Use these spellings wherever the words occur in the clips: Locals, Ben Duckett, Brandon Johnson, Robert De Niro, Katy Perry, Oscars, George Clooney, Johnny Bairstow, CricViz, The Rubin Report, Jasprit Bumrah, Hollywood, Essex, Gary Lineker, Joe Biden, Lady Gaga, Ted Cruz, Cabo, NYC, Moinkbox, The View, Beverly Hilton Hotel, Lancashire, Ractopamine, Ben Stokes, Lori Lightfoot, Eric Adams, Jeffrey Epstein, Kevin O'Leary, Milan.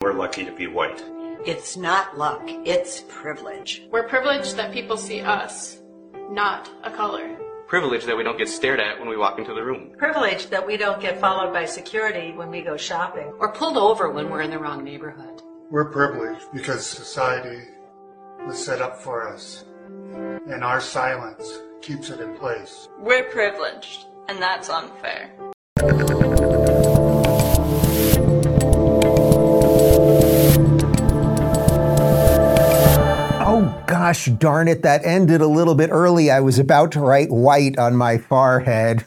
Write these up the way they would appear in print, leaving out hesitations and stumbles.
We're lucky to be white. It's not luck, it's privilege. We're privileged that people see us, not a color. Privilege that we don't get stared at when we walk into the room. Privilege that we don't get followed by security when we go shopping. Or pulled over when we're in the wrong neighborhood. We're privileged because society was set up for us, and our silence keeps it in place. We're privileged, and that's unfair. Gosh darn it, that ended a little bit early. I was about to write white on my forehead.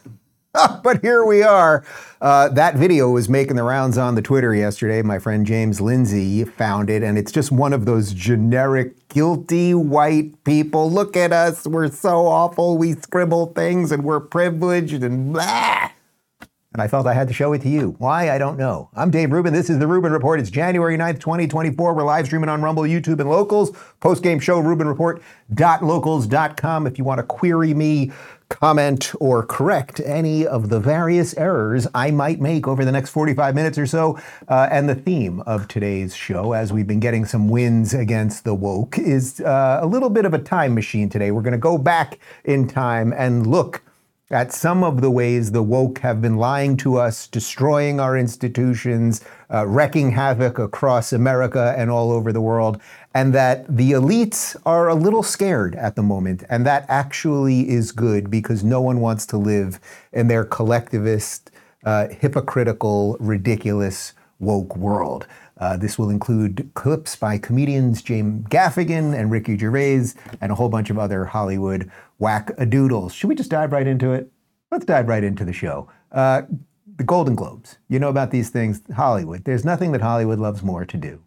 But here we are. That video was making the rounds on the Twitter yesterday. My friend James Lindsay found it, and it's just one of those generic, guilty white people. Look at us, we're so awful, we scribble things, and we're privileged, and blah. And I felt I had to show it to you. Why? I don't know. I'm Dave Rubin. This is The Rubin Report. It's January 9th, 2024. We're live streaming on Rumble, YouTube, and Locals. Post-game show, rubinreport.locals.com. If you want to query me, comment, or correct any of the various errors I might make over the next 45 minutes or so. And the theme of today's show, as we've been getting some wins against the woke, is a little bit of a time machine today. We're going to go back in time and look at some of the ways the woke have been lying to us, destroying our institutions, wrecking havoc across America and all over the world, and that the elites are a little scared at the moment. And that actually is good, because no one wants to live in their collectivist, hypocritical, ridiculous woke world. This will include clips by comedians Jim Gaffigan and Ricky Gervais and a whole bunch of other Hollywood whack-a-doodles. Should we just dive right into it? Let's dive right into the show. The Golden Globes. You know about these things. Hollywood. There's nothing that Hollywood loves more to do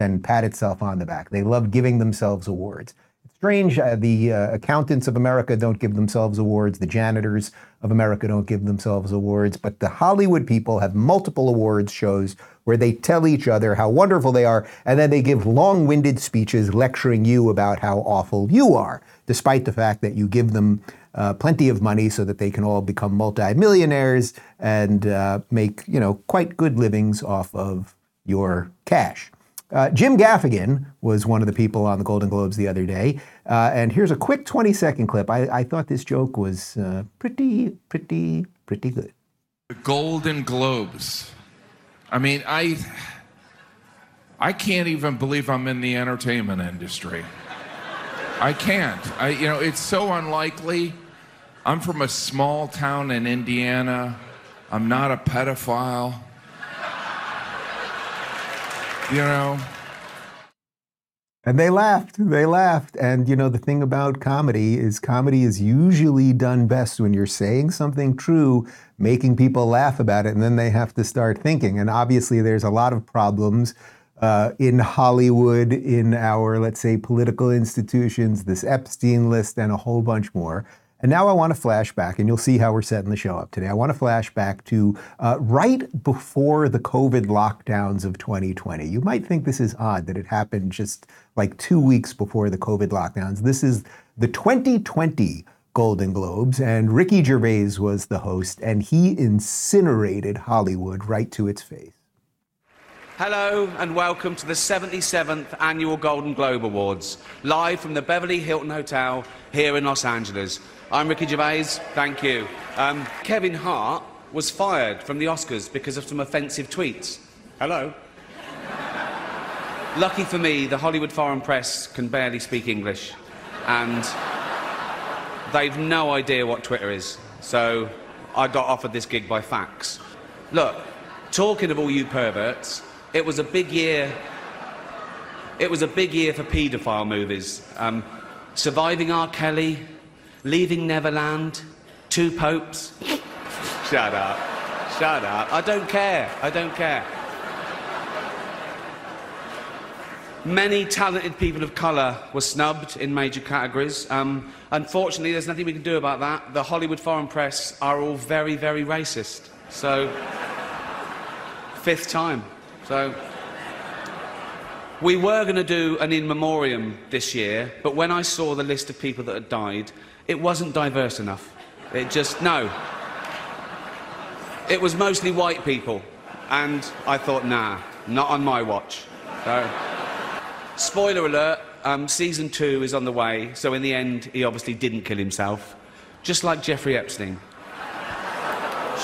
than pat itself on the back. They love giving themselves awards. It's strange. The accountants of America don't give themselves awards. The janitors of America don't give themselves awards. But the Hollywood people have multiple awards shows where they tell each other how wonderful they are, and then they give long-winded speeches lecturing you about how awful you are, despite the fact that you give them plenty of money so that they can all become multimillionaires and make, quite good livings off of your cash. Jim Gaffigan was one of the people on the Golden Globes the other day, and here's a quick 20-second clip. I thought this joke was pretty good. The Golden Globes. I mean, I can't even believe I'm in the entertainment industry. I can't. It's so unlikely. I'm from a small town in Indiana. I'm not a pedophile. And they laughed. And the thing about comedy is usually done best when you're saying something true, making people laugh about it, and then they have to start thinking. And obviously there's a lot of problems in Hollywood, in our, let's say, political institutions, this Epstein list, and a whole bunch more. And now I want to flash back, and you'll see how we're setting the show up today. I want to flash back to right before the COVID lockdowns of 2020. You might think this is odd that it happened just like 2 weeks before the COVID lockdowns. This is the 2020 Golden Globes, and Ricky Gervais was the host, and he incinerated Hollywood right to its face. Hello and welcome to the 77th Annual Golden Globe Awards, live from the Beverly Hilton Hotel here in Los Angeles. I'm Ricky Gervais, thank you. Kevin Hart was fired from the Oscars because of some offensive tweets. Hello. Lucky for me, the Hollywood foreign press can barely speak English, and they've no idea what Twitter is, so I got offered this gig by fax. Look, talking of all you perverts, it was a big year for paedophile movies. Surviving R. Kelly, Leaving Neverland, Two Popes. Shut up. I don't care. Many talented people of colour were snubbed in major categories. Unfortunately, there's nothing we can do about that. The Hollywood foreign press are all very, very racist. So, fifth time. So, we were going to do an in memoriam this year, but when I saw the list of people that had died, it wasn't diverse enough. It just, no. It was mostly white people. And I thought, nah, not on my watch. So, spoiler alert, season 2 is on the way, so in the end, he obviously didn't kill himself. Just like Jeffrey Epstein.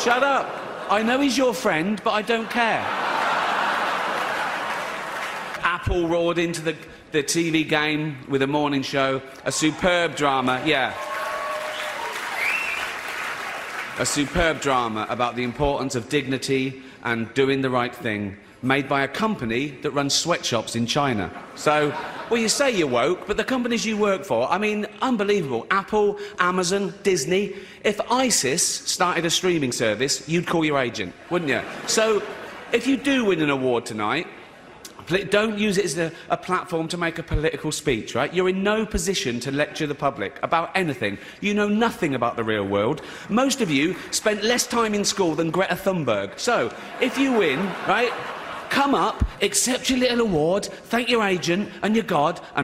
Shut up! I know he's your friend, but I don't care. Apple roared into the TV game with a morning show. A superb drama, yeah. A superb drama about the importance of dignity and doing the right thing. Made by a company that runs sweatshops in China. So, well, you say you're woke, but the companies you work for, I mean, unbelievable. Apple, Amazon, Disney. If ISIS started a streaming service, you'd call your agent, wouldn't you? So, if you do win an award tonight, don't use it as a platform to make a political speech, right? You're in no position to lecture the public about anything. You know nothing about the real world. Most of you spent less time in school than Greta Thunberg. So, if you win, right? Come up, accept your little award, thank your agent and your God, and...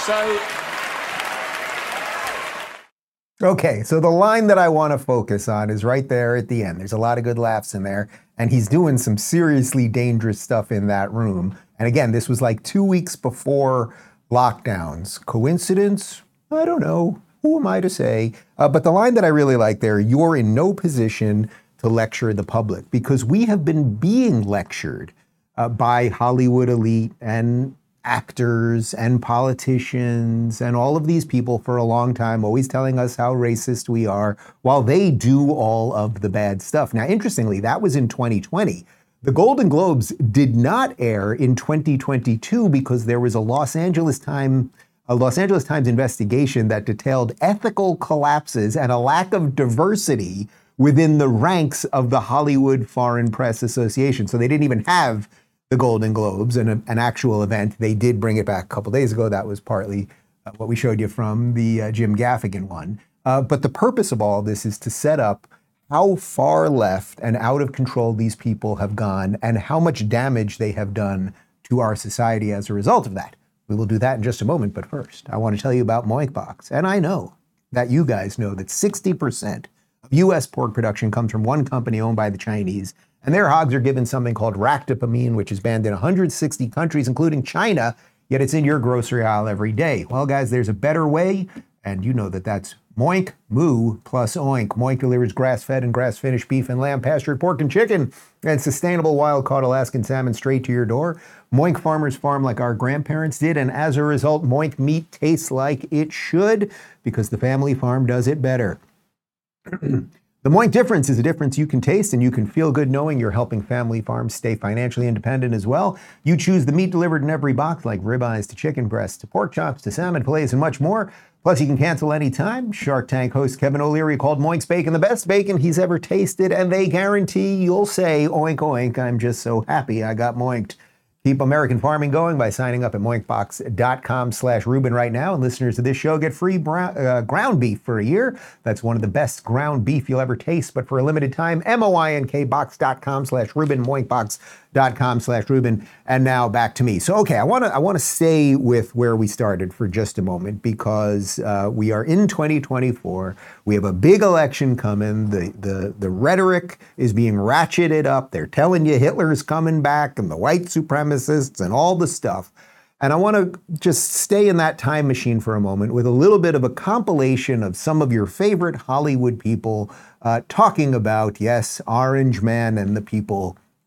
So... Okay, so the line that I want to focus on is right there at the end. There's a lot of good laughs in there, and he's doing some seriously dangerous stuff in that room. And again, this was like 2 weeks before lockdowns. Coincidence? I don't know. Who am I to say? But the line that I really like there, you're in no position to lecture the public, because we have been being lectured by Hollywood elite and actors and politicians and all of these people for a long time, always telling us how racist we are while they do all of the bad stuff. Now, interestingly, that was in 2020. The Golden Globes did not air in 2022 because there was a Los Angeles Times investigation that detailed ethical collapses and a lack of diversity within the ranks of the Hollywood Foreign Press Association. So they didn't even have the Golden Globes, an actual event. They did bring it back a couple days ago. That was partly what we showed you from the Jim Gaffigan one. But the purpose of all this is to set up how far left and out of control these people have gone and how much damage they have done to our society as a result of that. We will do that in just a moment, but first, I want to tell you about Moinkbox. And I know that you guys know that 60% U.S. pork production comes from one company owned by the Chinese, and their hogs are given something called ractopamine, which is banned in 160 countries, including China, yet it's in your grocery aisle every day. Well, guys, there's a better way, and you know that that's Moink, Moo, plus Oink. Moink delivers grass-fed and grass-finished beef and lamb, pastured pork and chicken, and sustainable wild-caught Alaskan salmon straight to your door. Moink farmers farm like our grandparents did, and as a result, Moink meat tastes like it should, because the family farm does it better. The Moink difference is a difference you can taste, and you can feel good knowing you're helping family farms stay financially independent as well. You choose the meat delivered in every box, like ribeyes to chicken breasts to pork chops to salmon fillets and much more. Plus, you can cancel anytime. Shark Tank host Kevin O'Leary called Moink's bacon the best bacon he's ever tasted, and they guarantee you'll say, oink, oink, I'm just so happy I got Moinked. Keep American farming going by signing up at moinkbox.com/Rubin right now. And listeners to this show get free ground beef for a year. That's one of the best ground beef you'll ever taste. But for a limited time, moinkbox.com/Rubin, moinkbox.com/Rubin. And now back to me. So, okay, I want to stay with where we started for just a moment, because we are in 2024. We have a big election coming. The rhetoric is being ratcheted up. They're telling you Hitler's coming back and the white supremacists and all the stuff. And I want to just stay in that time machine for a moment with a little bit of a compilation of some of your favorite Hollywood people talking about, yes, Orange Man and the people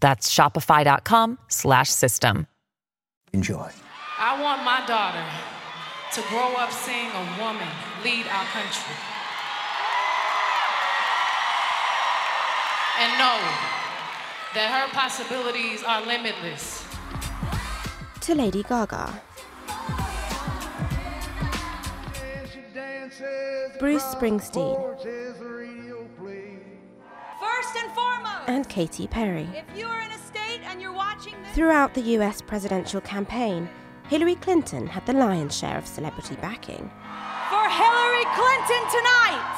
That's shopify.com/system. Enjoy. I want my daughter to grow up seeing a woman lead our country. And know that her possibilities are limitless. To Lady Gaga. Bruce Springsteen. First and foremost, and Katy Perry. If you are in a state and you're watching this... Throughout the US presidential campaign, Hillary Clinton had the lion's share of celebrity backing. For Hillary Clinton tonight!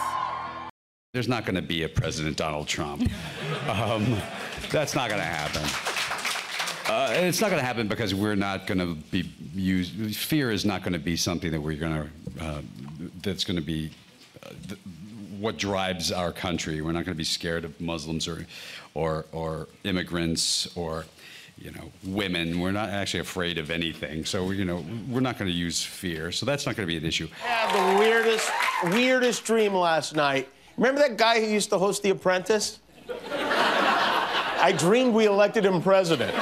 There's not going to be a President Donald Trump. That's not going to happen. And it's not going to happen because we're not going to be used. Fear is not going to be something that we're going to. That's going to be what drives our country. We're not going to be scared of Muslims or immigrants or, women. We're not actually afraid of anything. So we're not going to use fear. So that's not going to be an issue. I had the weirdest dream last night. Remember that guy who used to host The Apprentice? I dreamed we elected him president.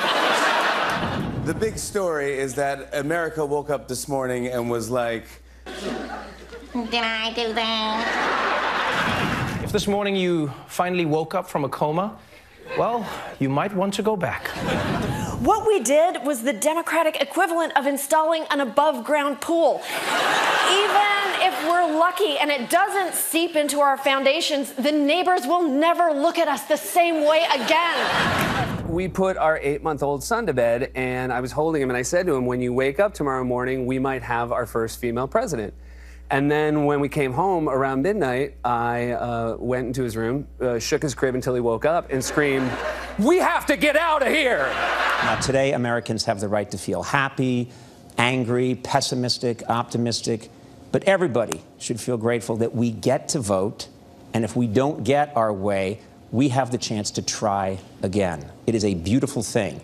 The big story is that America woke up this morning and was like, did I do that? If this morning you finally woke up from a coma, well, you might want to go back. What we did was the Democratic equivalent of installing an above-ground pool. Even if we're lucky and it doesn't seep into our foundations, the neighbors will never look at us the same way again. We put our 8-month-old son to bed, and I was holding him, and I said to him, when you wake up tomorrow morning, we might have our first female president. And then when we came home around midnight, I went into his room, shook his crib until he woke up, and screamed, we have to get out of here! Now, today, Americans have the right to feel happy, angry, pessimistic, optimistic, but everybody should feel grateful that we get to vote, and if we don't get our way, we have the chance to try again. It is a beautiful thing.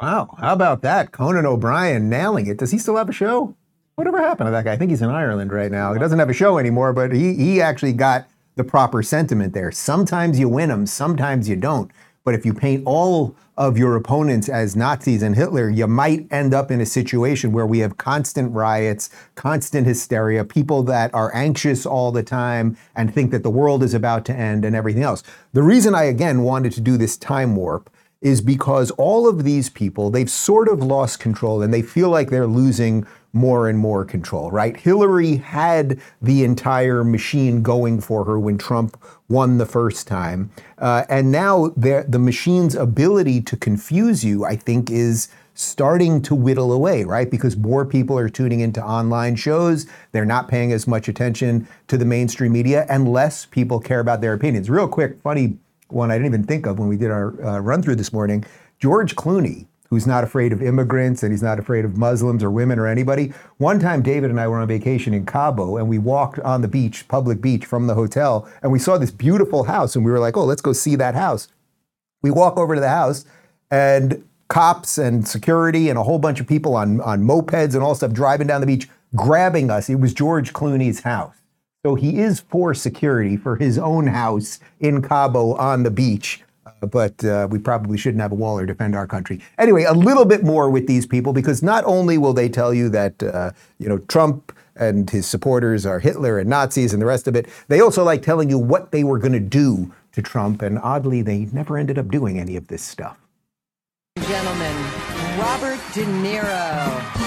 Wow, how about that? Conan O'Brien nailing it. Does he still have a show? Whatever happened to that guy? I think he's in Ireland right now. He doesn't have a show anymore, but he actually got the proper sentiment there. Sometimes you win them, sometimes you don't. But if you paint all of your opponents as Nazis and Hitler, you might end up in a situation where we have constant riots, constant hysteria, people that are anxious all the time and think that the world is about to end and everything else. The reason I, again, wanted to do this time warp is because all of these people, they've sort of lost control and they feel like they're losing more and more control, right? Hillary had the entire machine going for her when Trump won the first time. And now the machine's ability to confuse you, I think, is starting to whittle away, right? Because more people are tuning into online shows. They're not paying as much attention to the mainstream media and less people care about their opinions. Real quick, funny one I didn't even think of when we did our run through this morning, George Clooney, who's not afraid of immigrants and he's not afraid of Muslims or women or anybody. One time David and I were on vacation in Cabo and we walked on the beach, public beach from the hotel, and we saw this beautiful house and we were like, oh, let's go see that house. We walk over to the house and cops and security and a whole bunch of people on mopeds and all stuff driving down the beach, grabbing us. It was George Clooney's house. So he is for security for his own house in Cabo on the beach. But we probably shouldn't have a wall or defend our country. Anyway, a little bit more with these people, because not only will they tell you that, Trump and his supporters are Hitler and Nazis and the rest of it, they also like telling you what they were going to do to Trump. And oddly, they never ended up doing any of this stuff. Gentlemen, Robert De Niro.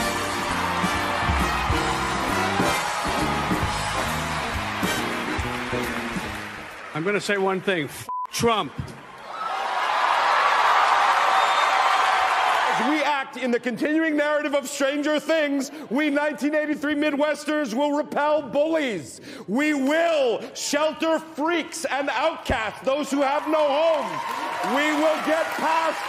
I'm going to say one thing. F Trump. We act in the continuing narrative of Stranger Things. We 1983 Midwesterners will repel bullies. We will shelter freaks and outcasts, those who have no home. We will get past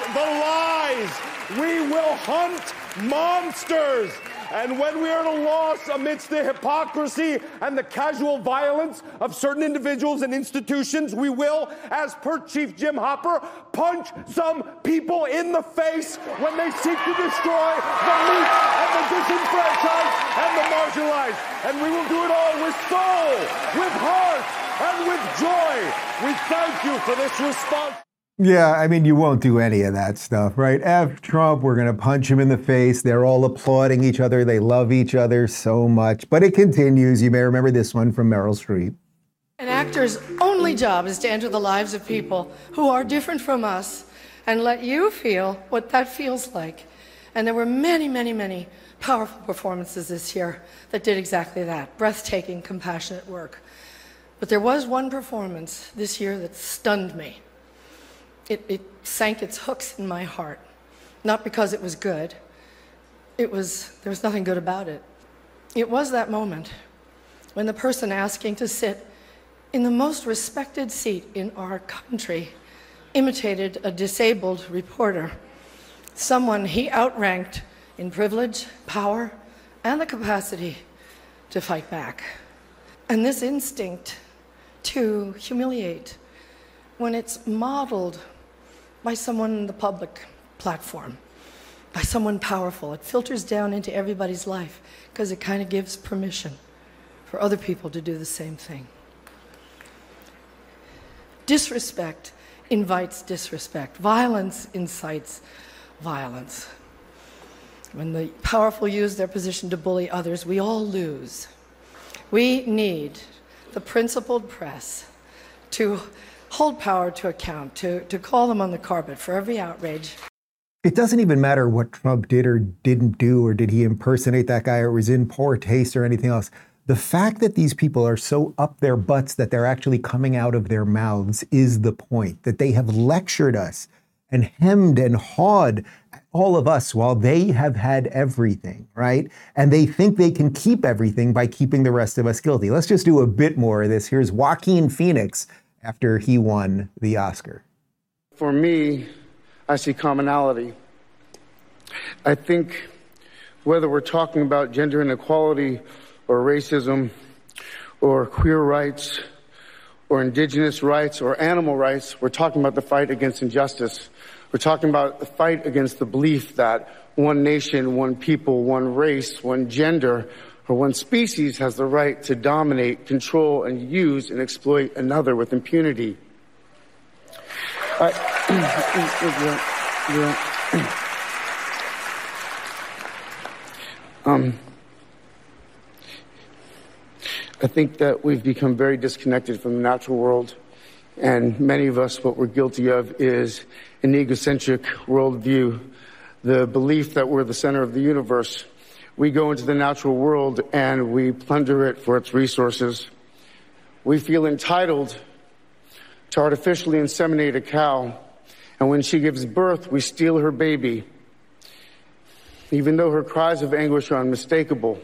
the lies. We will hunt monsters. And when we are at a loss amidst the hypocrisy and the casual violence of certain individuals and institutions, we will, as per Chief Jim Hopper, punch some people in the face when they seek to destroy the weak and the disenfranchised and the marginalized. And we will do it all with soul, with heart, and with joy. We thank you for this response. Yeah, I mean, you won't do any of that stuff, right? F Trump, we're going to punch him in the face. They're all applauding each other. They love each other so much. But it continues. You may remember this one from Meryl Streep. An actor's only job is to enter the lives of people who are different from us and let you feel what that feels like. And there were many, many, many powerful performances this year that did exactly that. Breathtaking, compassionate work. But there was one performance this year that stunned me. It sank its hooks in my heart, not because it was good. There was nothing good about it. It was that moment when the person asking to sit in the most respected seat in our country imitated a disabled reporter, someone he outranked in privilege, power, and the capacity to fight back. And this instinct to humiliate, when it's modeled by someone in the public platform, by someone powerful, it filters down into everybody's life because it kind of gives permission for other people to do the same thing. Disrespect invites disrespect. Violence incites violence. When the powerful use their position to bully others, we all lose. We need the principled press to hold power to account, to call them on the carpet for every outrage. It doesn't even matter what Trump did or didn't do, or did he impersonate that guy, or was in poor taste or anything else. The fact that these people are so up their butts that they're actually coming out of their mouths is the point, that they have lectured us and hemmed and hawed all of us while they have had everything, right? And they think they can keep everything by keeping the rest of us guilty. Let's just do a bit more of this. Here's Joaquin Phoenix after he won the Oscar. For me, I see commonality. I think whether we're talking about gender inequality or racism or queer rights or indigenous rights or animal rights, we're talking about the fight against injustice. We're talking about the fight against the belief that one nation, one people, one race, one gender, or one species has the right to dominate, control, and use and exploit another with impunity. I think that we've become very disconnected from the natural world, and many of us, what we're guilty of is an egocentric worldview, the belief that we're the center of the universe. We go into the natural world and we plunder it for its resources. We feel entitled to artificially inseminate a cow, and when she gives birth, we steal her baby, even though her cries of anguish are unmistakable.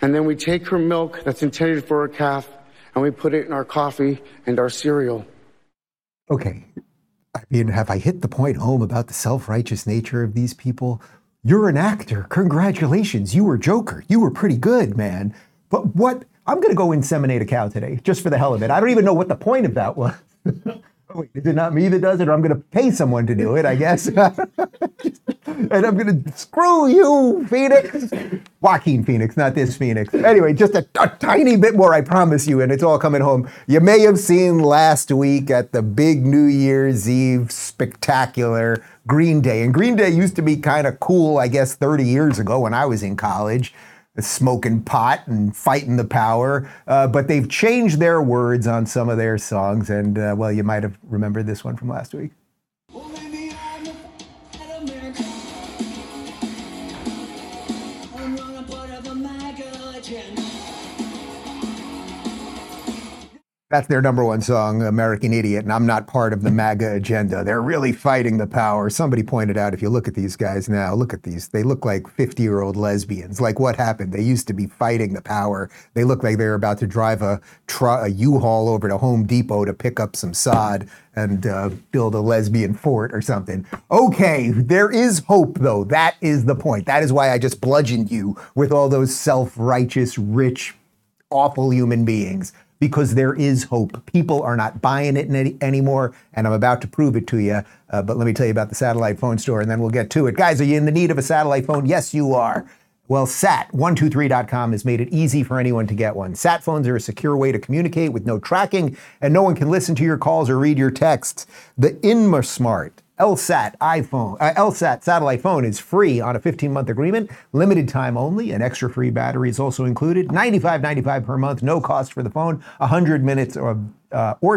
And then we take her milk that's intended for her calf and we put it in our coffee and our cereal. Okay, I mean, have I hit the point home about the self-righteous nature of these people? You're an actor. Congratulations. You were Joker. You were pretty good, man. But what? I'm going to go inseminate a cow today, just for the hell of it. I don't even know what the point of that was. Wait, is it not me that does it, or I'm going to pay someone to do it, I guess? And I'm going to screw you, Phoenix. Joaquin Phoenix, not this Phoenix. Anyway, just a tiny bit more, I promise you, and it's all coming home. You may have seen last week at the big New Year's Eve spectacular Green Day. And Green Day used to be kind of cool, I guess, 30 years ago when I was in college, smoking pot and fighting the power. But they've changed their words on some of their songs. And, well, you might have remembered this one from last week. That's their number one song, American Idiot, and I'm not part of the MAGA agenda. They're really fighting the power. Somebody pointed out, if you look at these guys now, look at these. They look like 50-year-old lesbians. Like, what happened? They used to be fighting the power. They look like they were about to drive a U-Haul over to Home Depot to pick up some sod and build a lesbian fort or something. Okay, there is hope, though. That is the point. That is why I just bludgeoned you with all those self-righteous, rich, awful human beings. Because there is hope. People are not buying it anymore, and I'm about to prove it to you. But let me tell you about the satellite phone store, and then we'll get to it. Guys, are you in the need of a satellite phone? Yes, you are. Well, Sat123.com has made it easy for anyone to get one. Sat phones are a secure way to communicate with no tracking, and no one can listen to your calls or read your texts. The InmaSmart LSAT satellite phone is free on a 15-month agreement, limited time only. An extra free battery is also included. $95.95 per month, no cost for the phone. 100 minutes or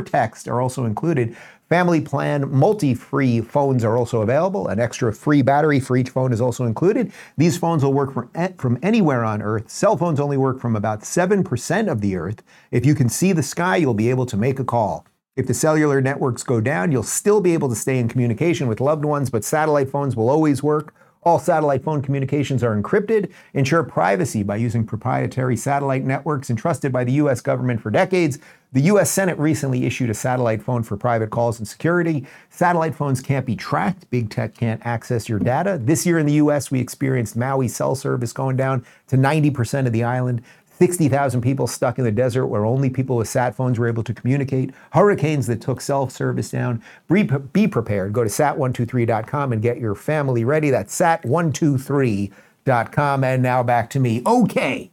text are also included. Family plan, multi-free phones are also available. An extra free battery for each phone is also included. These phones will work from anywhere on Earth. Cell phones only work from about 7% of the Earth. If you can see the sky, you'll be able to make a call. If the cellular networks go down, you'll still be able to stay in communication with loved ones, but satellite phones will always work. All satellite phone communications are encrypted. Ensure privacy by using proprietary satellite networks entrusted by the U.S. government for decades. The U.S. Senate recently issued a satellite phone for private calls and security. Satellite phones can't be tracked. Big tech can't access your data. This year in the U.S., we experienced Maui cell service going down to 90% of the island. 60,000 people stuck in the desert where only people with sat phones were able to communicate. Hurricanes that took cell service down. Be prepared. Go to sat123.com and get your family ready. That's sat123.com. And now back to me. Okay.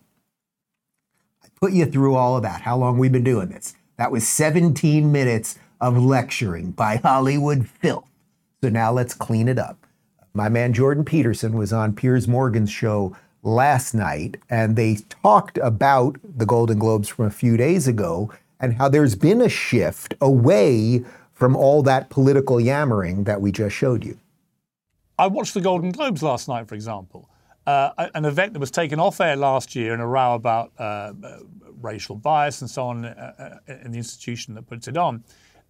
Put you through all of that, how long we've been doing this. That was 17 minutes of lecturing by Hollywood filth. So now let's clean it up. My man Jordan Peterson was on Piers Morgan's show last night, and they talked about the Golden Globes from a few days ago and how there's been a shift away from all that political yammering that we just showed you. I watched the Golden Globes last night, for example. An event that was taken off air last year in a row about racial bias and so on in the institution that puts it on.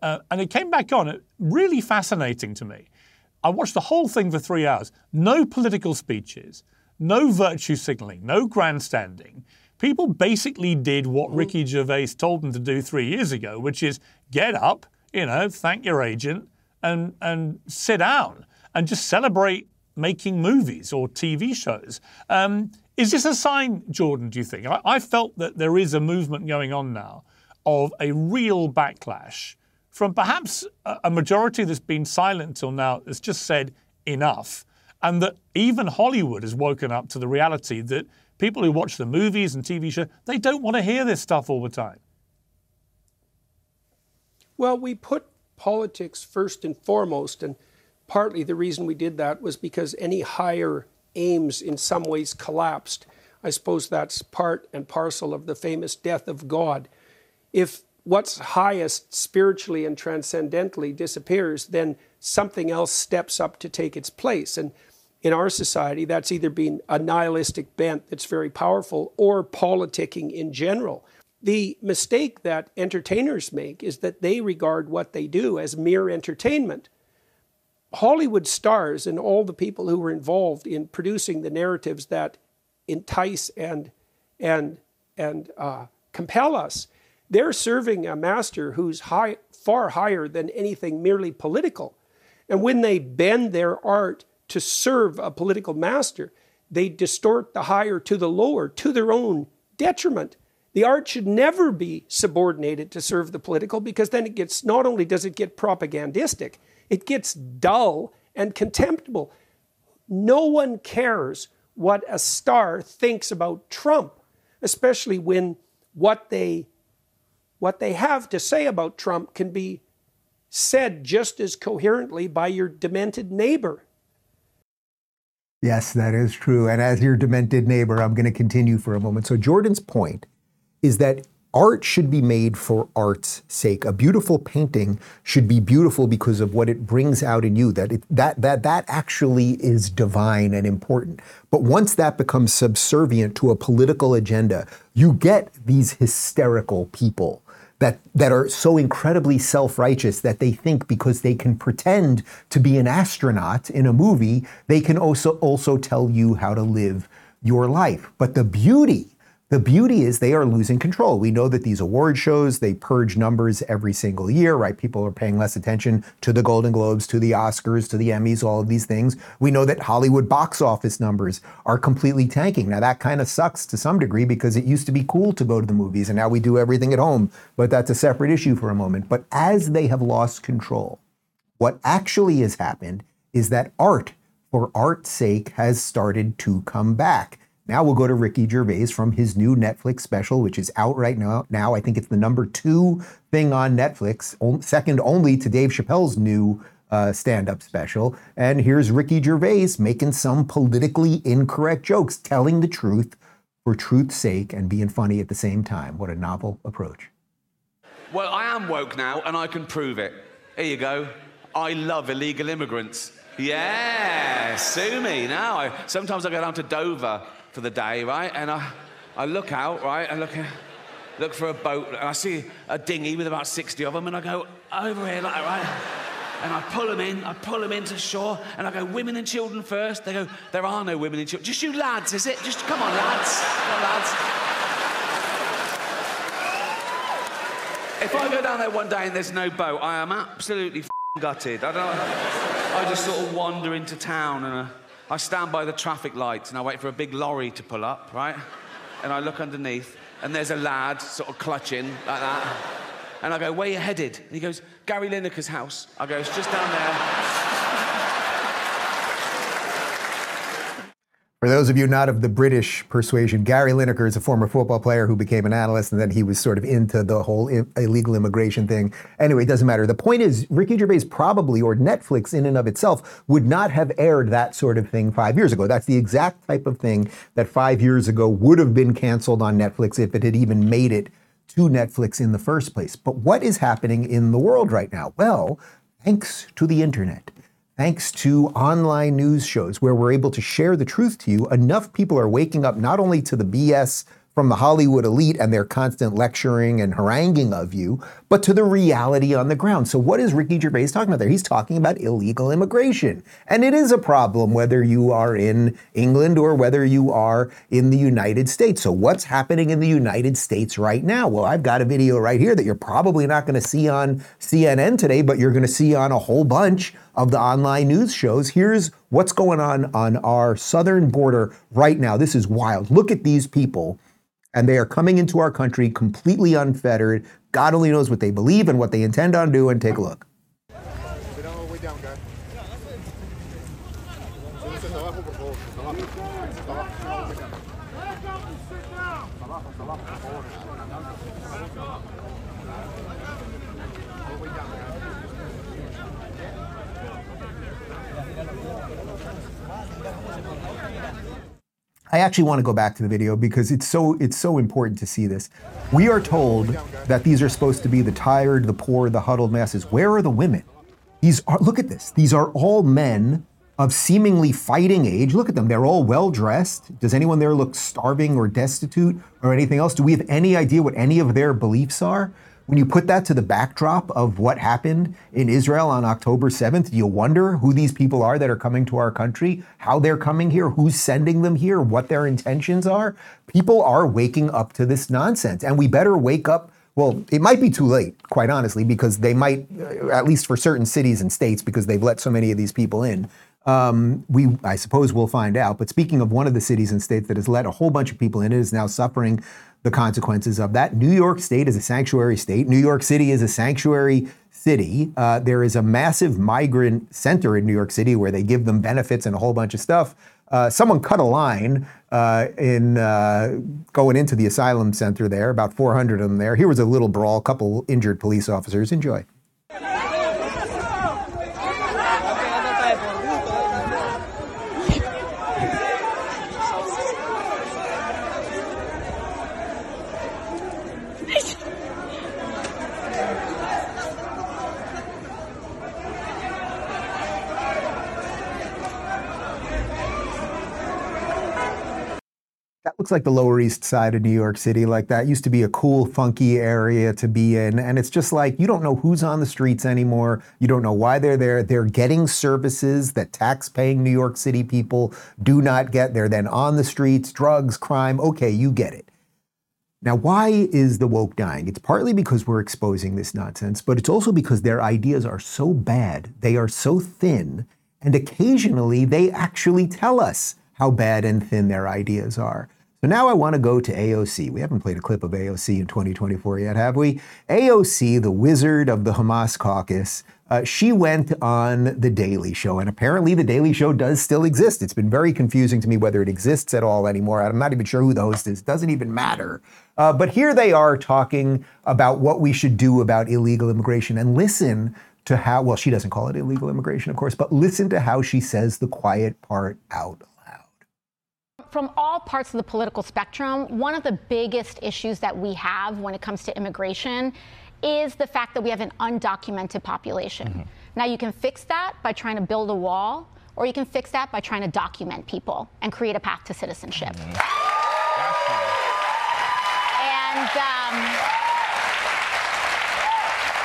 And it came back on, really fascinating to me. I watched the whole thing for 3 hours. No political speeches, no virtue signaling, no grandstanding. People basically did what Ricky Gervais told them to do 3 years ago, which is get up, thank your agent and sit down and just celebrate making movies or TV shows. Is this a sign, Jordan, do you think? I felt that there is a movement going on now of a real backlash from perhaps a majority that's been silent till now that's just said enough. And that even Hollywood has woken up to the reality that people who watch the movies and TV shows, they don't want to hear this stuff all the time. Well, we put politics first and foremost, and partly the reason we did that was because any higher aims in some ways collapsed. I suppose that's part and parcel of the famous death of God. If what's highest spiritually and transcendentally disappears, then something else steps up to take its place. And in our society, that's either been a nihilistic bent that's very powerful or politicking in general. The mistake that entertainers make is that they regard what they do as mere entertainment. Hollywood stars and all the people who were involved in producing the narratives that entice and compel us, they're serving a master who's far higher than anything merely political. And when they bend their art to serve a political master, they distort the higher to the lower, to their own detriment. The art should never be subordinated to serve the political, because then it gets, not only does it get propagandistic, it gets dull and contemptible. No one cares what a star thinks about Trump, especially when what they have to say about Trump can be said just as coherently by your demented neighbor. Yes, that is true. And as your demented neighbor, I'm going to continue for a moment. So Jordan's point is that art should be made for art's sake. A beautiful painting should be beautiful because of what it brings out in you, that actually is divine and important. But once that becomes subservient to a political agenda, you get these hysterical people that are so incredibly self-righteous that they think because they can pretend to be an astronaut in a movie, they can also tell you how to live your life. But the beauty is they are losing control. We know that these award shows, they purge numbers every single year, right? People are paying less attention to the Golden Globes, to the Oscars, to the Emmys, all of these things. We know that Hollywood box office numbers are completely tanking. Now that kind of sucks to some degree because it used to be cool to go to the movies and now we do everything at home, but that's a separate issue for a moment. But as they have lost control, what actually has happened is that art, for art's sake, has started to come back. Now we'll go to Ricky Gervais from his new Netflix special, which is out right now. I think it's the #2 thing on Netflix, second only to Dave Chappelle's new stand-up special. And here's Ricky Gervais making some politically incorrect jokes, telling the truth for truth's sake and being funny at the same time. What a novel approach. Well, I am woke now, and I can prove it. Here you go. I love illegal immigrants. Yeah, sue me now. Sometimes I go down to Dover for the day, right? And I look out, right? I look for a boat, and I see a dinghy with about 60 of them, and I go over here, like, right? And I pull them in to shore, and I go, women and children first. They go, there are no women and children. Just you lads, is it? Just, come on, lads. Come on, lads. If I go down there one day and there's no boat, I am absolutely f***ing gutted. I just sort of wander into town and I stand by the traffic lights and I wait for a big lorry to pull up, right? And I look underneath and there's a lad sort of clutching like that. And I go, where you headed? And he goes, Gary Lineker's house. I go, it's just down there. For those of you not of the British persuasion, Gary Lineker is a former football player who became an analyst, and then he was sort of into the whole illegal immigration thing. Anyway, it doesn't matter. The point is, Ricky Gervais probably, or Netflix in and of itself, would not have aired that sort of thing 5 years ago. That's the exact type of thing that 5 years ago would have been canceled on Netflix if it had even made it to Netflix in the first place. But what is happening in the world right now? Well, thanks to the internet. Thanks to online news shows where we're able to share the truth to you, enough people are waking up not only to the BS from the Hollywood elite and their constant lecturing and haranguing of you, but to the reality on the ground. So what is Ricky Gervais talking about there? He's talking about illegal immigration. And it is a problem whether you are in England or whether you are in the United States. So what's happening in the United States right now? Well, I've got a video right here that you're probably not going to see on CNN today, but you're going to see on a whole bunch of the online news shows. Here's what's going on our southern border right now. This is wild. Look at these people. And they are coming into our country completely unfettered. God only knows what they believe and what they intend on doing. Take a look. I actually want to go back to the video because it's so important to see this. We are told that these are supposed to be the tired, the poor, the huddled masses. Where are the women? Look at this. These are all men of seemingly fighting age. Look at them. They're all well-dressed. Does anyone there look starving or destitute or anything else? Do we have any idea what any of their beliefs are? When you put that to the backdrop of what happened in Israel on October 7th, you wonder who these people are that are coming to our country, how they're coming here, who's sending them here, what their intentions are. People are waking up to this nonsense, and we better wake up. Well, it might be too late, quite honestly, because they might, at least for certain cities and states, because they've let so many of these people in. I suppose we'll find out. But speaking of one of the cities and states that has let a whole bunch of people in, it is now suffering the consequences of that. New York State is a sanctuary state. New York City is a sanctuary city. There is a massive migrant center in New York City where they give them benefits and a whole bunch of stuff. Someone cut a line going into the asylum center there, about 400 of them there. Here was a little brawl, a couple injured police officers. Enjoy. Looks like the Lower East Side of New York City, like that. It used to be a cool, funky area to be in. And it's just like, you don't know who's on the streets anymore. You don't know why they're there. They're getting services that tax-paying New York City people do not get. They're then on the streets, drugs, crime. Okay, you get it. Now, why is the woke dying? It's partly because we're exposing this nonsense, but it's also because their ideas are so bad. They are so thin. And occasionally, they actually tell us how bad and thin their ideas are. But now I want to go to AOC. We haven't played a clip of AOC in 2024 yet, have we? AOC, the wizard of the Hamas caucus, she went on The Daily Show, and apparently The Daily Show does still exist. It's been very confusing to me whether it exists at all anymore. I'm not even sure who the host is. It doesn't even matter. But here they are talking about what we should do about illegal immigration, and listen to how, well, she doesn't call it illegal immigration, of course, but listen to how she says the quiet part out loud. From all parts of the political spectrum, one of the biggest issues that we have when it comes to immigration is the fact that we have an undocumented population. Mm-hmm. Now, you can fix that by trying to build a wall, or you can fix that by trying to document people and create a path to citizenship. Mm-hmm.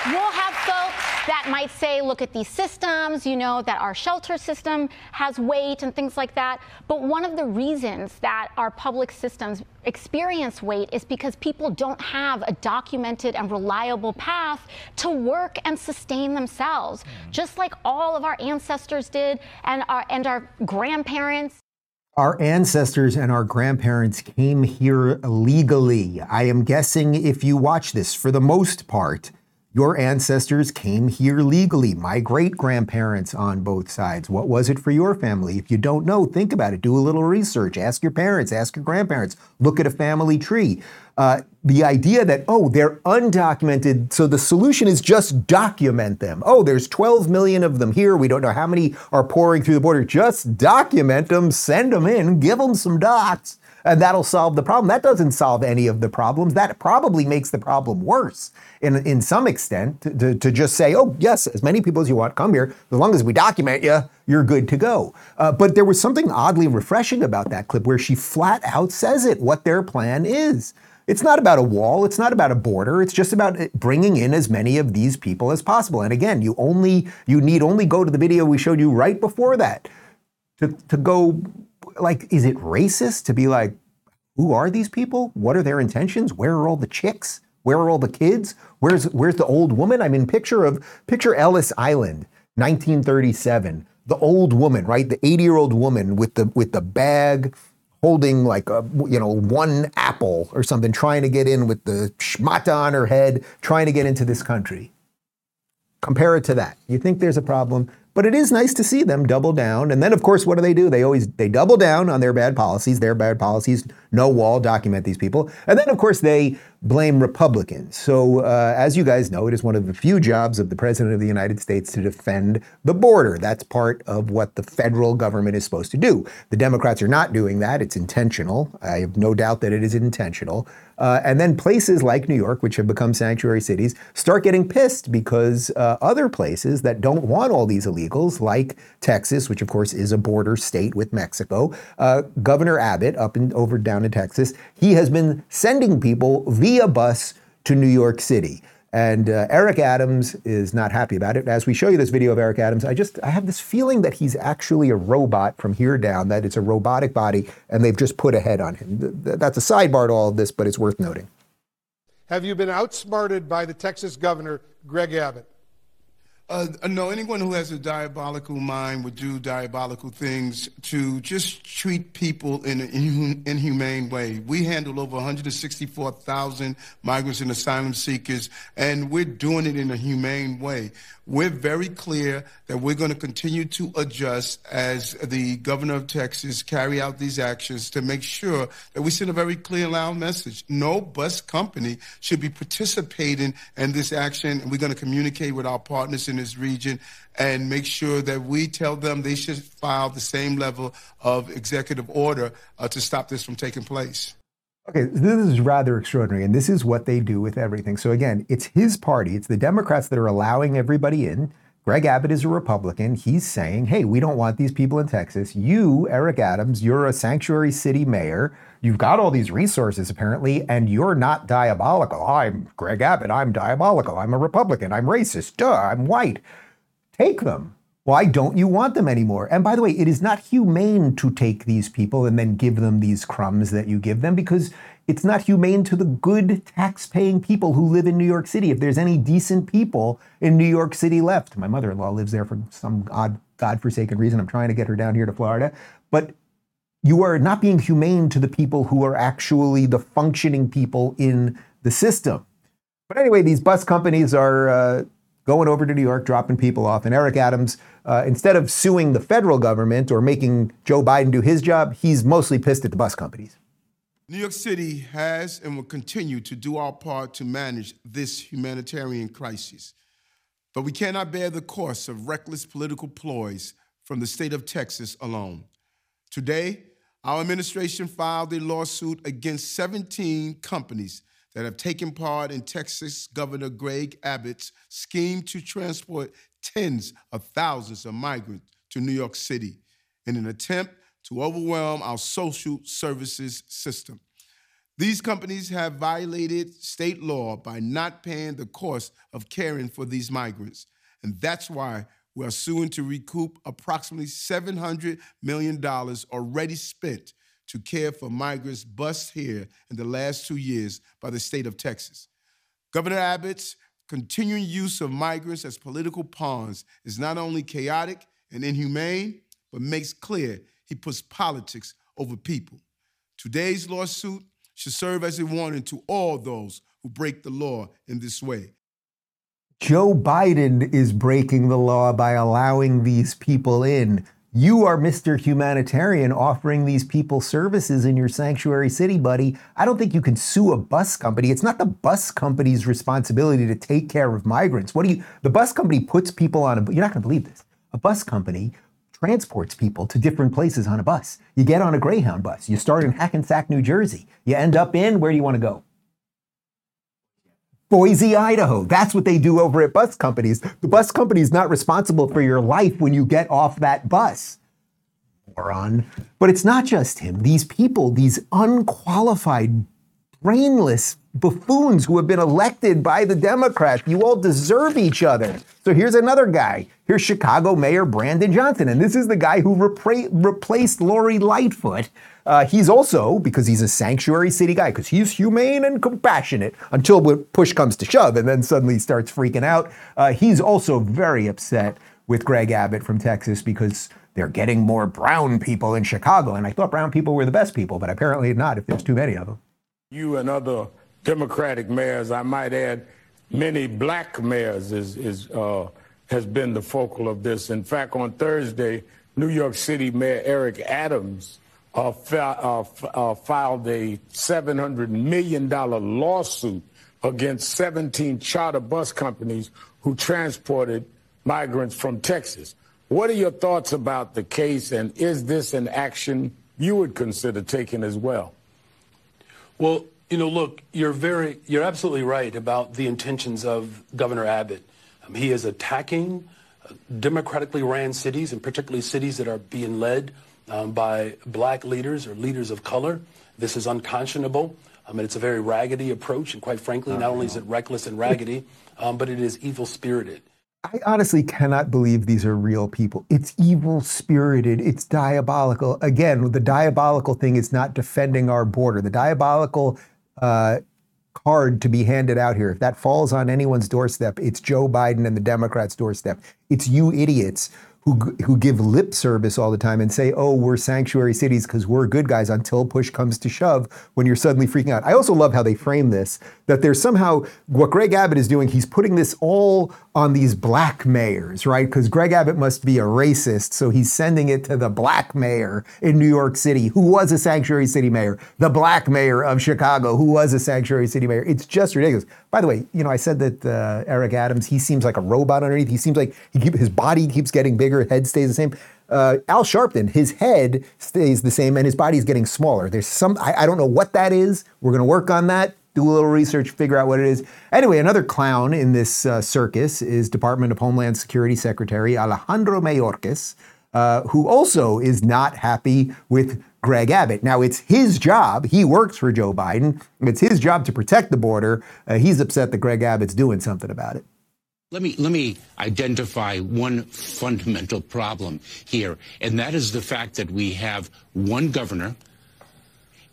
And we'll have folks that might say, look at these systems, you know, that our shelter system has weight and things like that. But one of the reasons that our public systems experience weight is because people don't have a documented and reliable path to work and sustain themselves, just like all of our ancestors did and our grandparents. Our ancestors and our grandparents came here illegally. I am guessing if you watch this, for the most part, your ancestors came here legally, my great-grandparents on both sides. What was it for your family? If you don't know, think about it. Do a little research. Ask your parents. Ask your grandparents. Look at a family tree. The idea that, oh, they're undocumented, so the solution is just document them. Oh, there's 12 million of them here. We don't know how many are pouring through the border. Just document them. Send them in. Give them some dots. And that'll solve the problem. That doesn't solve any of the problems. That probably makes the problem worse in some extent to just say, oh, yes, as many people as you want, come here. As long as we document you, you're good to go. But there was something oddly refreshing about that clip where she flat out says it, what their plan is. It's not about a wall. It's not about a border. It's just about bringing in as many of these people as possible. And again, you need only go to the video we showed you right before that to go... Like, is it racist to be like, who are these people? What are their intentions? Where are all the chicks? Where are all the kids? Where's the old woman? I mean, picture Ellis Island, 1937. The old woman, right? The 80-year-old woman with the bag, holding like a, you know, one apple or something, trying to get in with the shmata on her head, trying to get into this country. Compare it to that. You think there's a problem? But it is nice to see them double down. And then, of course, what do? They double down on their bad policies, no wall, document these people. And then, of course, they blame Republicans. So as you guys know, it is one of the few jobs of the President of the United States to defend the border. That's part of what the federal government is supposed to do. The Democrats are not doing that. It's intentional. I have no doubt that it is intentional. And then places like New York, which have become sanctuary cities, start getting pissed because other places that don't want all these illegals, like Texas, which of course is a border state with Mexico, Governor Abbott down in Texas, he has been sending people via bus to New York City. And Eric Adams is not happy about it. As we show you this video of Eric Adams, I have this feeling that he's actually a robot from here down, that it's a robotic body, and they've just put a head on him. That's a sidebar to all of this, but it's worth noting. Have you been outsmarted by the Texas governor, Greg Abbott? No, anyone who has a diabolical mind would do diabolical things to just treat people in an inhumane way. We handle over 164,000 migrants and asylum seekers, and we're doing it in a humane way. We're very clear that we're going to continue to adjust as the governor of Texas carry out these actions to make sure that we send a very clear and loud message. No bus company should be participating in this action, and we're going to communicate with our partners in this region and make sure that we tell them they should file the same level of executive order to stop this from taking place. Okay, this is rather extraordinary, and this is what they do with everything. So again, it's his party. It's the Democrats that are allowing everybody in. Greg Abbott is a Republican. He's saying, hey, we don't want these people in Texas. You, Eric Adams, you're a sanctuary city mayor. You've got all these resources, apparently, and you're not diabolical. I'm Greg Abbott. I'm diabolical. I'm a Republican. I'm racist. Duh, I'm white. Take them. Why don't you want them anymore? And by the way, it is not humane to take these people and then give them these crumbs that you give them, because it's not humane to the good tax-paying people who live in New York City. If there's any decent people in New York City left, my mother-in-law lives there for some odd godforsaken reason. I'm trying to get her down here to Florida. But you are not being humane to the people who are actually the functioning people in the system. But anyway, these bus companies are going over to New York, dropping people off. And Eric Adams, instead of suing the federal government or making Joe Biden do his job, he's mostly pissed at the bus companies. New York City has and will continue to do our part to manage this humanitarian crisis. But we cannot bear the cost of reckless political ploys from the state of Texas alone. Today, our administration filed a lawsuit against 17 companies that have taken part in Texas Governor Greg Abbott's scheme to transport tens of thousands of migrants to New York City in an attempt to overwhelm our social services system. These companies have violated state law by not paying the cost of caring for these migrants. And that's why we are suing to recoup approximately $700 million already spent to care for migrants bused here in the last 2 years by the state of Texas. Governor Abbott's continuing use of migrants as political pawns is not only chaotic and inhumane, but makes clear he puts politics over people. Today's lawsuit should serve as a warning to all those who break the law in this way. Joe Biden is breaking the law by allowing these people in. You are Mr. Humanitarian offering these people services in your sanctuary city, buddy. I don't think you can sue a bus company. It's not the bus company's responsibility to take care of migrants. The bus company puts people on you're not gonna believe this. A bus company transports people to different places on a bus. You get on a Greyhound bus. You start in Hackensack, New Jersey. You end up in, where do you wanna go? Boise, Idaho. That's what they do over at bus companies. The bus company is not responsible for your life when you get off that bus. Moron. But it's not just him. These people, these unqualified, brainless buffoons who have been elected by the Democrats, you all deserve each other. So here's another guy. Here's Chicago Mayor Brandon Johnson. And this is the guy who replaced Lori Lightfoot. He's also, because he's a sanctuary city guy, because he's humane and compassionate until push comes to shove and then suddenly starts freaking out. He's also very upset with Greg Abbott from Texas because they're getting more brown people in Chicago. And I thought brown people were the best people, but apparently not if there's too many of them. You and other Democratic mayors, I might add, many black mayors has been the focal of this. In fact, on Thursday, New York City Mayor Eric Adams filed a $700 million lawsuit against 17 charter bus companies who transported migrants from Texas. What are your thoughts about the case, and is this an action you would consider taking as well? Well, you know, look, you're absolutely right about the intentions of Governor Abbott. He is attacking democratically ran cities, and particularly cities that are being led by black leaders or leaders of color. This is unconscionable. I mean, it's a very raggedy approach. And quite frankly, not only is it reckless and raggedy, but it is evil-spirited. I honestly cannot believe these are real people. It's evil-spirited. It's diabolical. Again, the diabolical thing is not defending our border. The diabolical card to be handed out here, if that falls on anyone's doorstep, it's Joe Biden and the Democrats' doorstep. It's you idiots who give lip service all the time and say, oh, we're sanctuary cities because we're good guys until push comes to shove when you're suddenly freaking out. I also love how they frame this, that there's somehow, what Greg Abbott is doing, he's putting this all on these black mayors, right? Because Greg Abbott must be a racist, so he's sending it to the black mayor in New York City, who was a sanctuary city mayor, the black mayor of Chicago, who was a sanctuary city mayor. It's just ridiculous. By the way, you know, I said that Eric Adams, he seems like a robot underneath. He seems like his body keeps getting bigger. Head stays the same. Al Sharpton, his head stays the same and his body's getting smaller. There's some, I don't know what that is. We're going to work on that, do a little research, figure out what it is. Anyway, another clown in this circus is Department of Homeland Security Secretary Alejandro Mayorkas, who also is not happy with Greg Abbott. Now, it's his job. He works for Joe Biden. It's his job to protect the border. He's upset that Greg Abbott's doing something about it. Let me identify one fundamental problem here, and that is the fact that we have one governor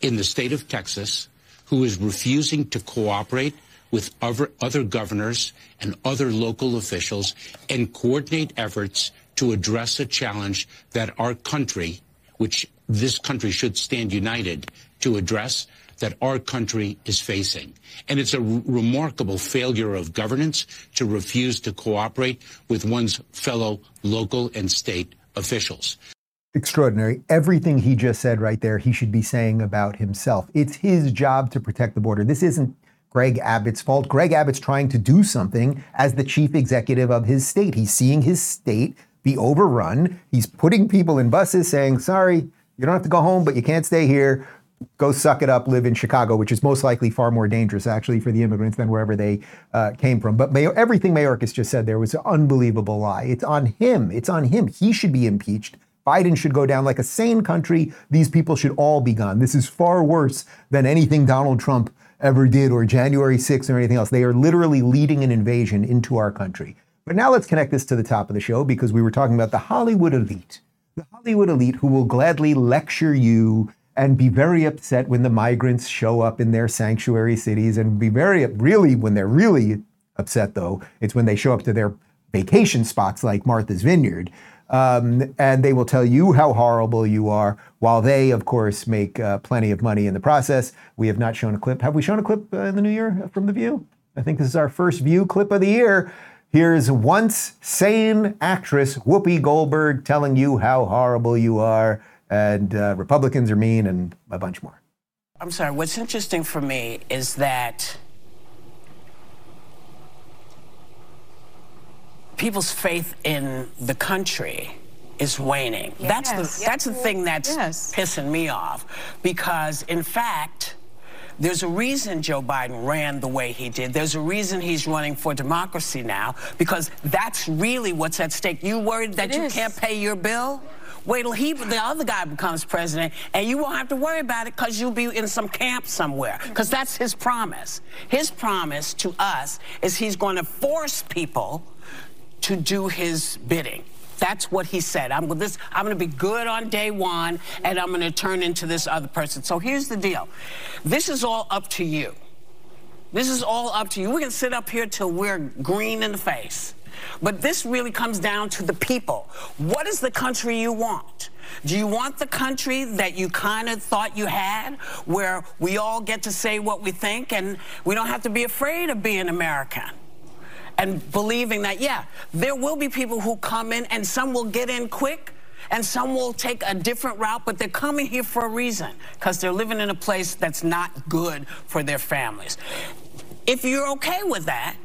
in the state of Texas who is refusing to cooperate with other governors and other local officials and coordinate efforts to address a challenge that our country, which this country should stand united to address that our country is facing. And it's a remarkable failure of governance to refuse to cooperate with one's fellow local and state officials. Extraordinary. Everything he just said right there, he should be saying about himself. It's his job to protect the border. This isn't Greg Abbott's fault. Greg Abbott's trying to do something as the chief executive of his state. He's seeing his state be overrun. He's putting people in buses saying, sorry, you don't have to go home, but you can't stay here. Go suck it up, live in Chicago, which is most likely far more dangerous actually for the immigrants than wherever they came from. But everything Mayorkas just said there was an unbelievable lie. It's on him. It's on him. He should be impeached. Biden should go down like a sane country. These people should all be gone. This is far worse than anything Donald Trump ever did or January 6th or anything else. They are literally leading an invasion into our country. But now let's connect this to the top of the show because we were talking about the Hollywood elite. The Hollywood elite who will gladly lecture you and be very upset when the migrants show up in their sanctuary cities and be really, when they're really upset though, it's when they show up to their vacation spots like Martha's Vineyard. And they will tell you how horrible you are while they, of course, make plenty of money in the process. We have not shown a clip. Have we shown a clip in the new year from The View? I think this is our first View clip of the year. Here's once sane actress Whoopi Goldberg telling you how horrible you are. And Republicans are mean and a bunch more. I'm sorry. What's interesting for me is that people's faith in the country is waning. Yes. That's the thing that's pissing me off because, in fact, there's a reason Joe Biden ran the way he did. There's a reason he's running for democracy now because that's really what's at stake. You worried that you can't pay your bill? Wait till the other guy becomes president, and you won't have to worry about it because you'll be in some camp somewhere. Because that's his promise. His promise to us is he's going to force people to do his bidding. That's what he said. I'm going to be good on day one, and I'm going to turn into this other person. So here's the deal. This is all up to you. This is all up to you. We can sit up here till we're green in the face. But this really comes down to the people. What is the country you want? Do you want the country that you kind of thought you had, where we all get to say what we think and we don't have to be afraid of being American? And believing that, yeah, there will be people who come in and some will get in quick and some will take a different route, but they're coming here for a reason because they're living in a place that's not good for their families. If you're okay with that,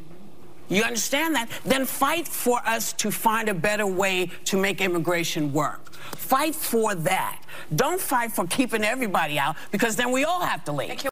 you understand that, then fight for us to find a better way to make immigration work. Fight for that. Don't fight for keeping everybody out, because then we all have to leave.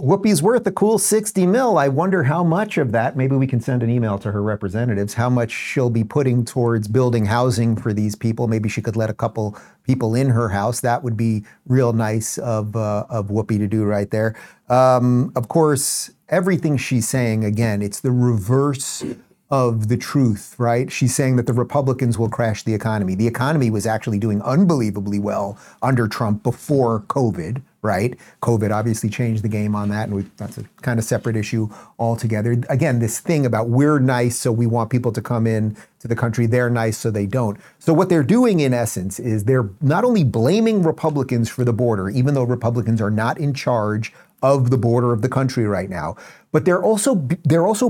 Whoopi's worth a cool $60 million. I wonder how much of that, maybe we can send an email to her representatives, how much she'll be putting towards building housing for these people. Maybe she could let a couple people in her house. That would be real nice of Whoopi to do right there. Of course, everything she's saying, again, it's the reverse of the truth, right? She's saying that the Republicans will crash the economy. The economy was actually doing unbelievably well under Trump before COVID, right? COVID obviously changed the game on that, and that's a kind of separate issue altogether. Again, this thing about we're nice, so we want people to come in to the country, they're nice, so they don't. So what they're doing in essence is they're not only blaming Republicans for the border, even though Republicans are not in charge of the border of the country right now, but they're also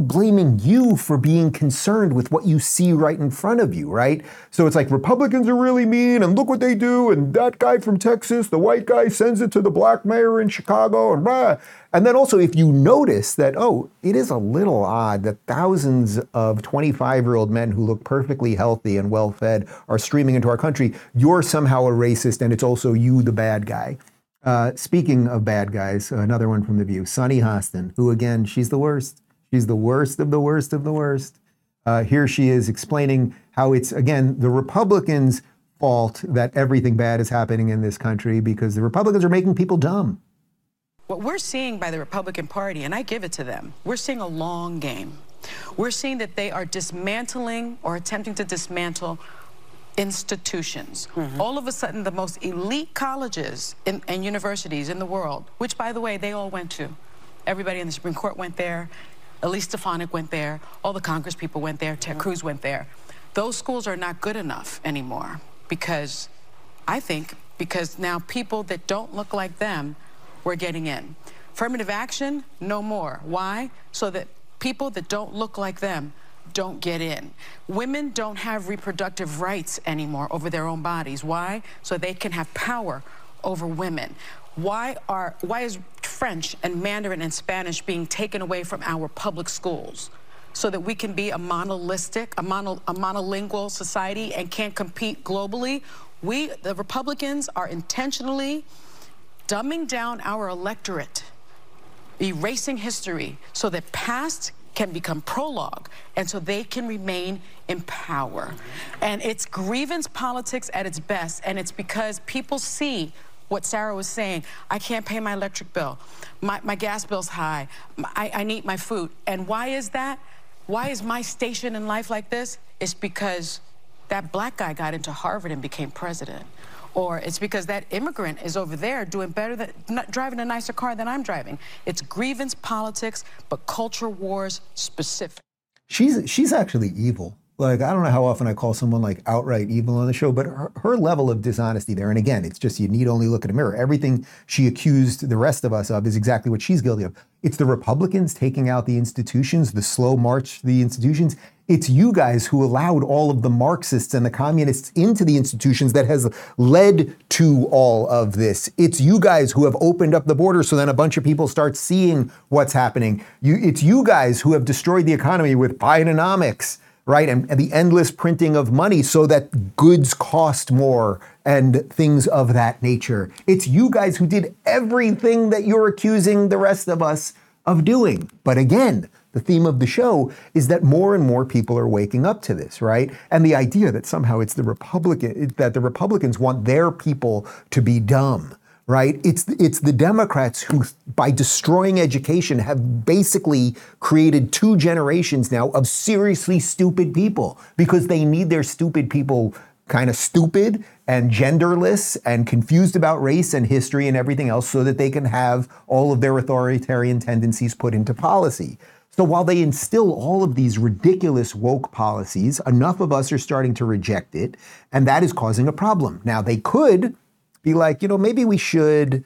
blaming you for being concerned with what you see right in front of you, right? So it's like Republicans are really mean, and look what they do, and that guy from Texas, the white guy, sends it to the black mayor in Chicago, and blah. And then also, if you notice that, oh, it is a little odd that thousands of 25-year-old men who look perfectly healthy and well-fed are streaming into our country. You're somehow a racist, and it's also you, the bad guy. Speaking of bad guys, another one from The View, Sonny Hostin, who again, she's the worst. She's the worst of the worst of the worst. Here she is explaining how it's, again, the Republicans' fault that everything bad is happening in this country because the Republicans are making people dumb. What we're seeing by the Republican Party, and I give it to them, we're seeing a long game. We're seeing that they are dismantling or attempting to dismantle institutions. Mm-hmm. All of a sudden, the most elite colleges and universities in the world, which, by the way, they all went to. Everybody in the Supreme Court went there. Elise Stefanik went there. All the Congress people went there. Ted Cruz went there. Those schools are not good enough anymore because I think because now people that don't look like them were getting in. Affirmative action, no more. Why? So that people that don't look like them don't get in. Women don't have reproductive rights anymore over their own bodies. Why? So they can have power over women. Why is French and Mandarin and Spanish being taken away from our public schools so that we can be a monolingual society and can't compete globally? We, the Republicans, are intentionally dumbing down our electorate, erasing history so that past can become prologue, and so they can remain in power. And it's grievance politics at its best, and it's because people see what Sarah was saying. I can't pay my electric bill. My gas bill's high. I need my food. And why is that? Why is my station in life like this? It's because that black guy got into Harvard and became president. Or it's because that immigrant is over there doing better than, not driving a nicer car than I'm driving. It's grievance politics, but culture wars specific. She's actually evil. Like, I don't know how often I call someone like outright evil on the show, but her level of dishonesty there, and again, it's just you need only look in a mirror. Everything she accused the rest of us of is exactly what she's guilty of. It's the Republicans taking out the institutions, the slow march to the institutions. It's you guys who allowed all of the Marxists and the communists into the institutions that has led to all of this. It's you guys who have opened up the border so then a bunch of people start seeing what's happening. It's you guys who have destroyed the economy with Bidenomics, right? And the endless printing of money so that goods cost more and things of that nature. It's you guys who did everything that you're accusing the rest of us of doing. But again, the theme of the show is that more and more people are waking up to this, right? And the idea that somehow it's the Republicans want their people to be dumb, right? It's the Democrats who, by destroying education, have basically created two generations now of seriously stupid people because they need their stupid people kind of stupid and genderless and confused about race and history and everything else so that they can have all of their authoritarian tendencies put into policy. So while they instill all of these ridiculous woke policies, enough of us are starting to reject it, and that is causing a problem. Now, they could be like, maybe we should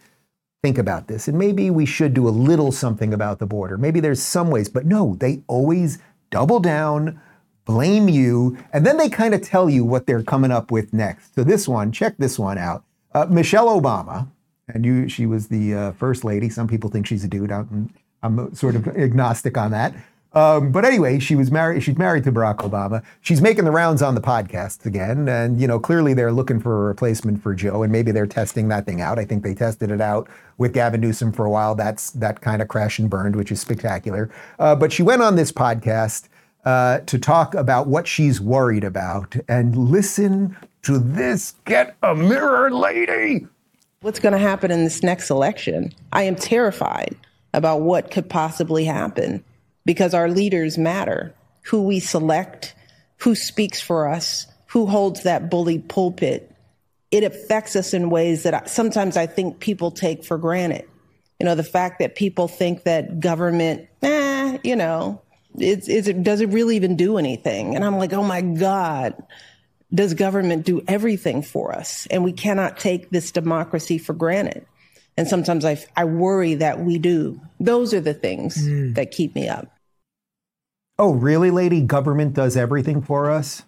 think about this, and maybe we should do a little something about the border. Maybe there's some ways, but no, they always double down, blame you, and then they kind of tell you what they're coming up with next. So this one, check this one out. Michelle Obama, and she was the first lady. Some people think she's a dude. I'm sort of agnostic on that. But anyway, she's married to Barack Obama. She's making the rounds on the podcast again. And, clearly they're looking for a replacement for Joe, and maybe they're testing that thing out. I think they tested it out with Gavin Newsom for a while. That kind of crashed and burned, which is spectacular. But she went on this podcast to talk about what she's worried about. And listen to this, get a mirror, lady. What's going to happen in this next election? I am terrified about what could possibly happen, because our leaders matter. Who we select, who speaks for us, who holds that bully pulpit, it affects us in ways that sometimes I think people take for granted. The fact that people think that government, does it really even do anything? And I'm like, oh my God, does government do everything for us? And we cannot take this democracy for granted. And sometimes I worry that we do. Those are the things that keep me up. Oh, really, lady? Government does everything for us?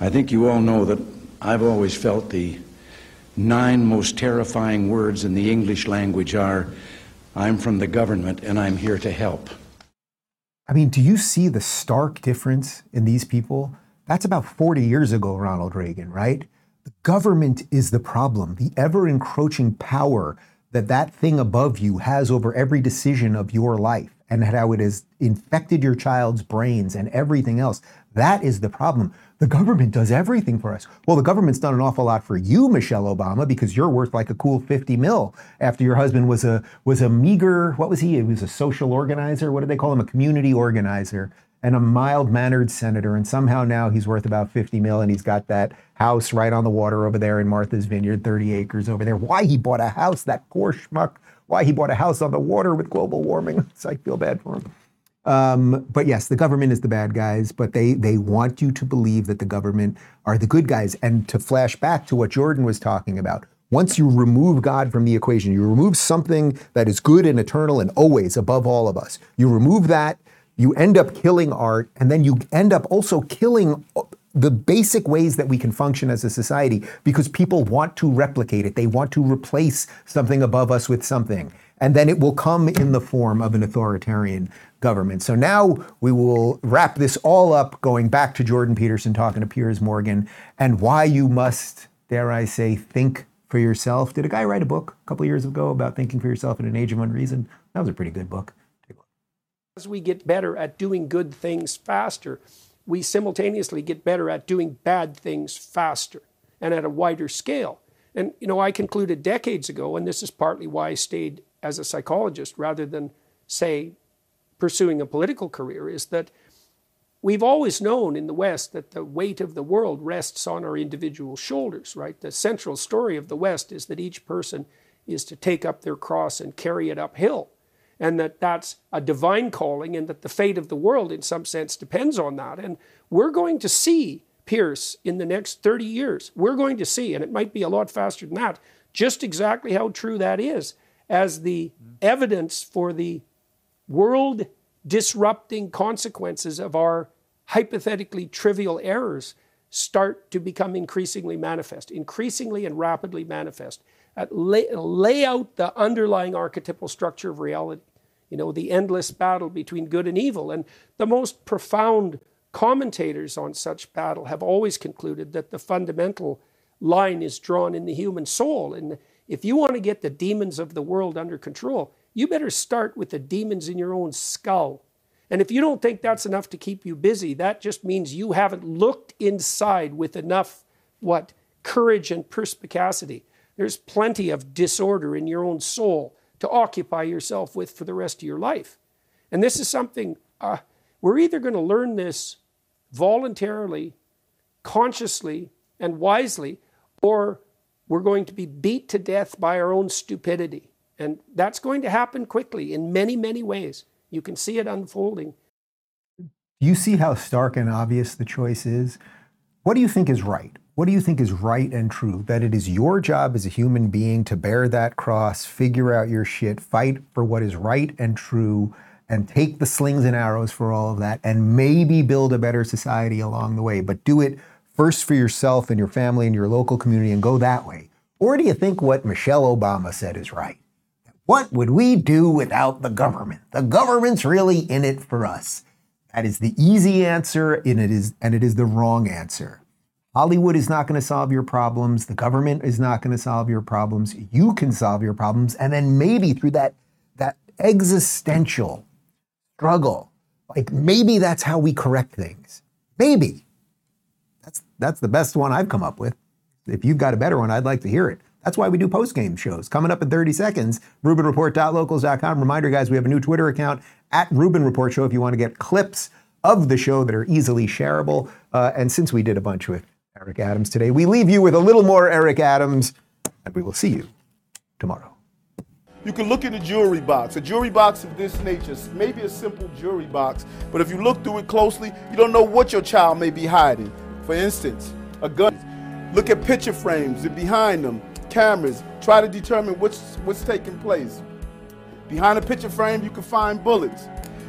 I think you all know that I've always felt the 9 most terrifying words in the English language are, I'm from the government and I'm here to help. I mean, do you see the stark difference in these people? That's about 40 years ago, Ronald Reagan, right? The government is the problem, the ever-encroaching power that thing above you has over every decision of your life and how it has infected your child's brains and everything else. That is the problem. The government does everything for us. Well, the government's done an awful lot for you, Michelle Obama, because you're worth like a cool $50 million after your husband was a meager, what was he? He was a social organizer. What did they call him? A community organizer. And a mild-mannered senator, and somehow now he's worth about $50 million, and he's got that house right on the water over there in Martha's Vineyard, 30 acres over there. Why he bought a house, that poor schmuck, why he bought a house on the water with global warming, I feel bad for him. But yes, the government is the bad guys, but they want you to believe that the government are the good guys. And to flash back to what Jordan was talking about, once you remove God from the equation, you remove something that is good and eternal and always above all of us. You remove that, you end up killing art, and then you end up also killing the basic ways that we can function as a society, because people want to replicate it. They want to replace something above us with something. And then it will come in the form of an authoritarian government. So now we will wrap this all up, going back to Jordan Peterson talking to Piers Morgan and why you must, dare I say, think for yourself. Did a guy write a book a couple years ago about thinking for yourself in an age of unreason? That was a pretty good book. As we get better at doing good things faster, we simultaneously get better at doing bad things faster and at a wider scale. And, you know, I concluded decades ago, and this is partly why I stayed as a psychologist rather than, say, pursuing a political career, is that we've always known in the West that the weight of the world rests on our individual shoulders, right? The central story of the West is that each person is to take up their cross and carry it uphill, and that that's a divine calling, and that the fate of the world in some sense depends on that. And we're going to see, Pierce, in the next 30 years, we're going to see, and it might be a lot faster than that, just exactly how true that is, as the evidence for the world-disrupting consequences of our hypothetically trivial errors start to become increasingly manifest, increasingly and rapidly manifest. Lay out the underlying archetypal structure of reality, you know, the endless battle between good and evil. And the most profound commentators on such battle have always concluded that the fundamental line is drawn in the human soul. And if you want to get the demons of the world under control, you better start with the demons in your own skull. And if you don't think that's enough to keep you busy, that just means you haven't looked inside with enough, courage and perspicacity. There's plenty of disorder in your own soul to occupy yourself with for the rest of your life. And this is something, we're either going to learn this voluntarily, consciously, and wisely, or we're going to be beat to death by our own stupidity. And that's going to happen quickly in many, many ways. You can see it unfolding. Do you see how stark and obvious the choice is? What do you think is right? What do you think is right and true? That it is your job as a human being to bear that cross, figure out your shit, fight for what is right and true, and take the slings and arrows for all of that, and maybe build a better society along the way. But do it first for yourself and your family and your local community, and go that way. Or do you think what Michelle Obama said is right? What would we do without the government? The government's really in it for us. That is the easy answer, and it is the wrong answer. Hollywood is not going to solve your problems. The government is not going to solve your problems. You can solve your problems. And then maybe through that existential struggle, maybe that's how we correct things. Maybe. That's the best one I've come up with. If you've got a better one, I'd like to hear it. That's why we do post-game shows. Coming up in 30 seconds, RubinReport.locals.com. Reminder, guys, we have a new Twitter account, @RubinReportShow, if you want to get clips of the show that are easily shareable. And since we did a bunch with Eric Adams today, we leave you with a little more Eric Adams, and we will see you tomorrow. You can look at a jewelry box of this nature, maybe a simple jewelry box, but if you look through it closely, you don't know what your child may be hiding. For instance, a gun. Look at picture frames and behind them, cameras. Try to determine what's taking place. Behind a picture frame, you can find bullets.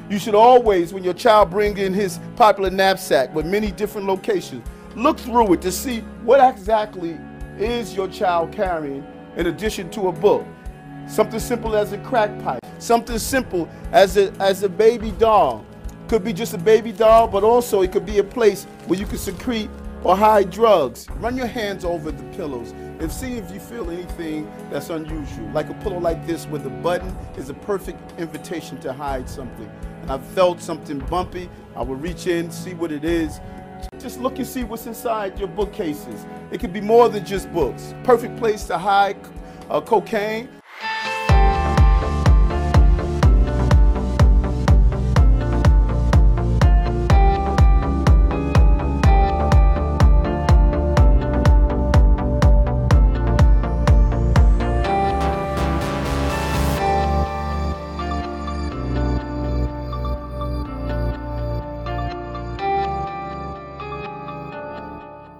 You should always, when your child brings in his popular knapsack with many different locations, look through it to see what exactly is your child carrying in addition to a book. Something simple as a crack pipe, something simple as a baby doll. Could be just a baby doll, but also it could be a place where you can secrete or hide drugs. Run your hands over the pillows and see if you feel anything that's unusual. Like a pillow like this with a button is a perfect invitation to hide something. And I felt something bumpy. I would reach in, see what it is. Just look and see what's inside your bookcases. It could be more than just books. Perfect place to hide cocaine.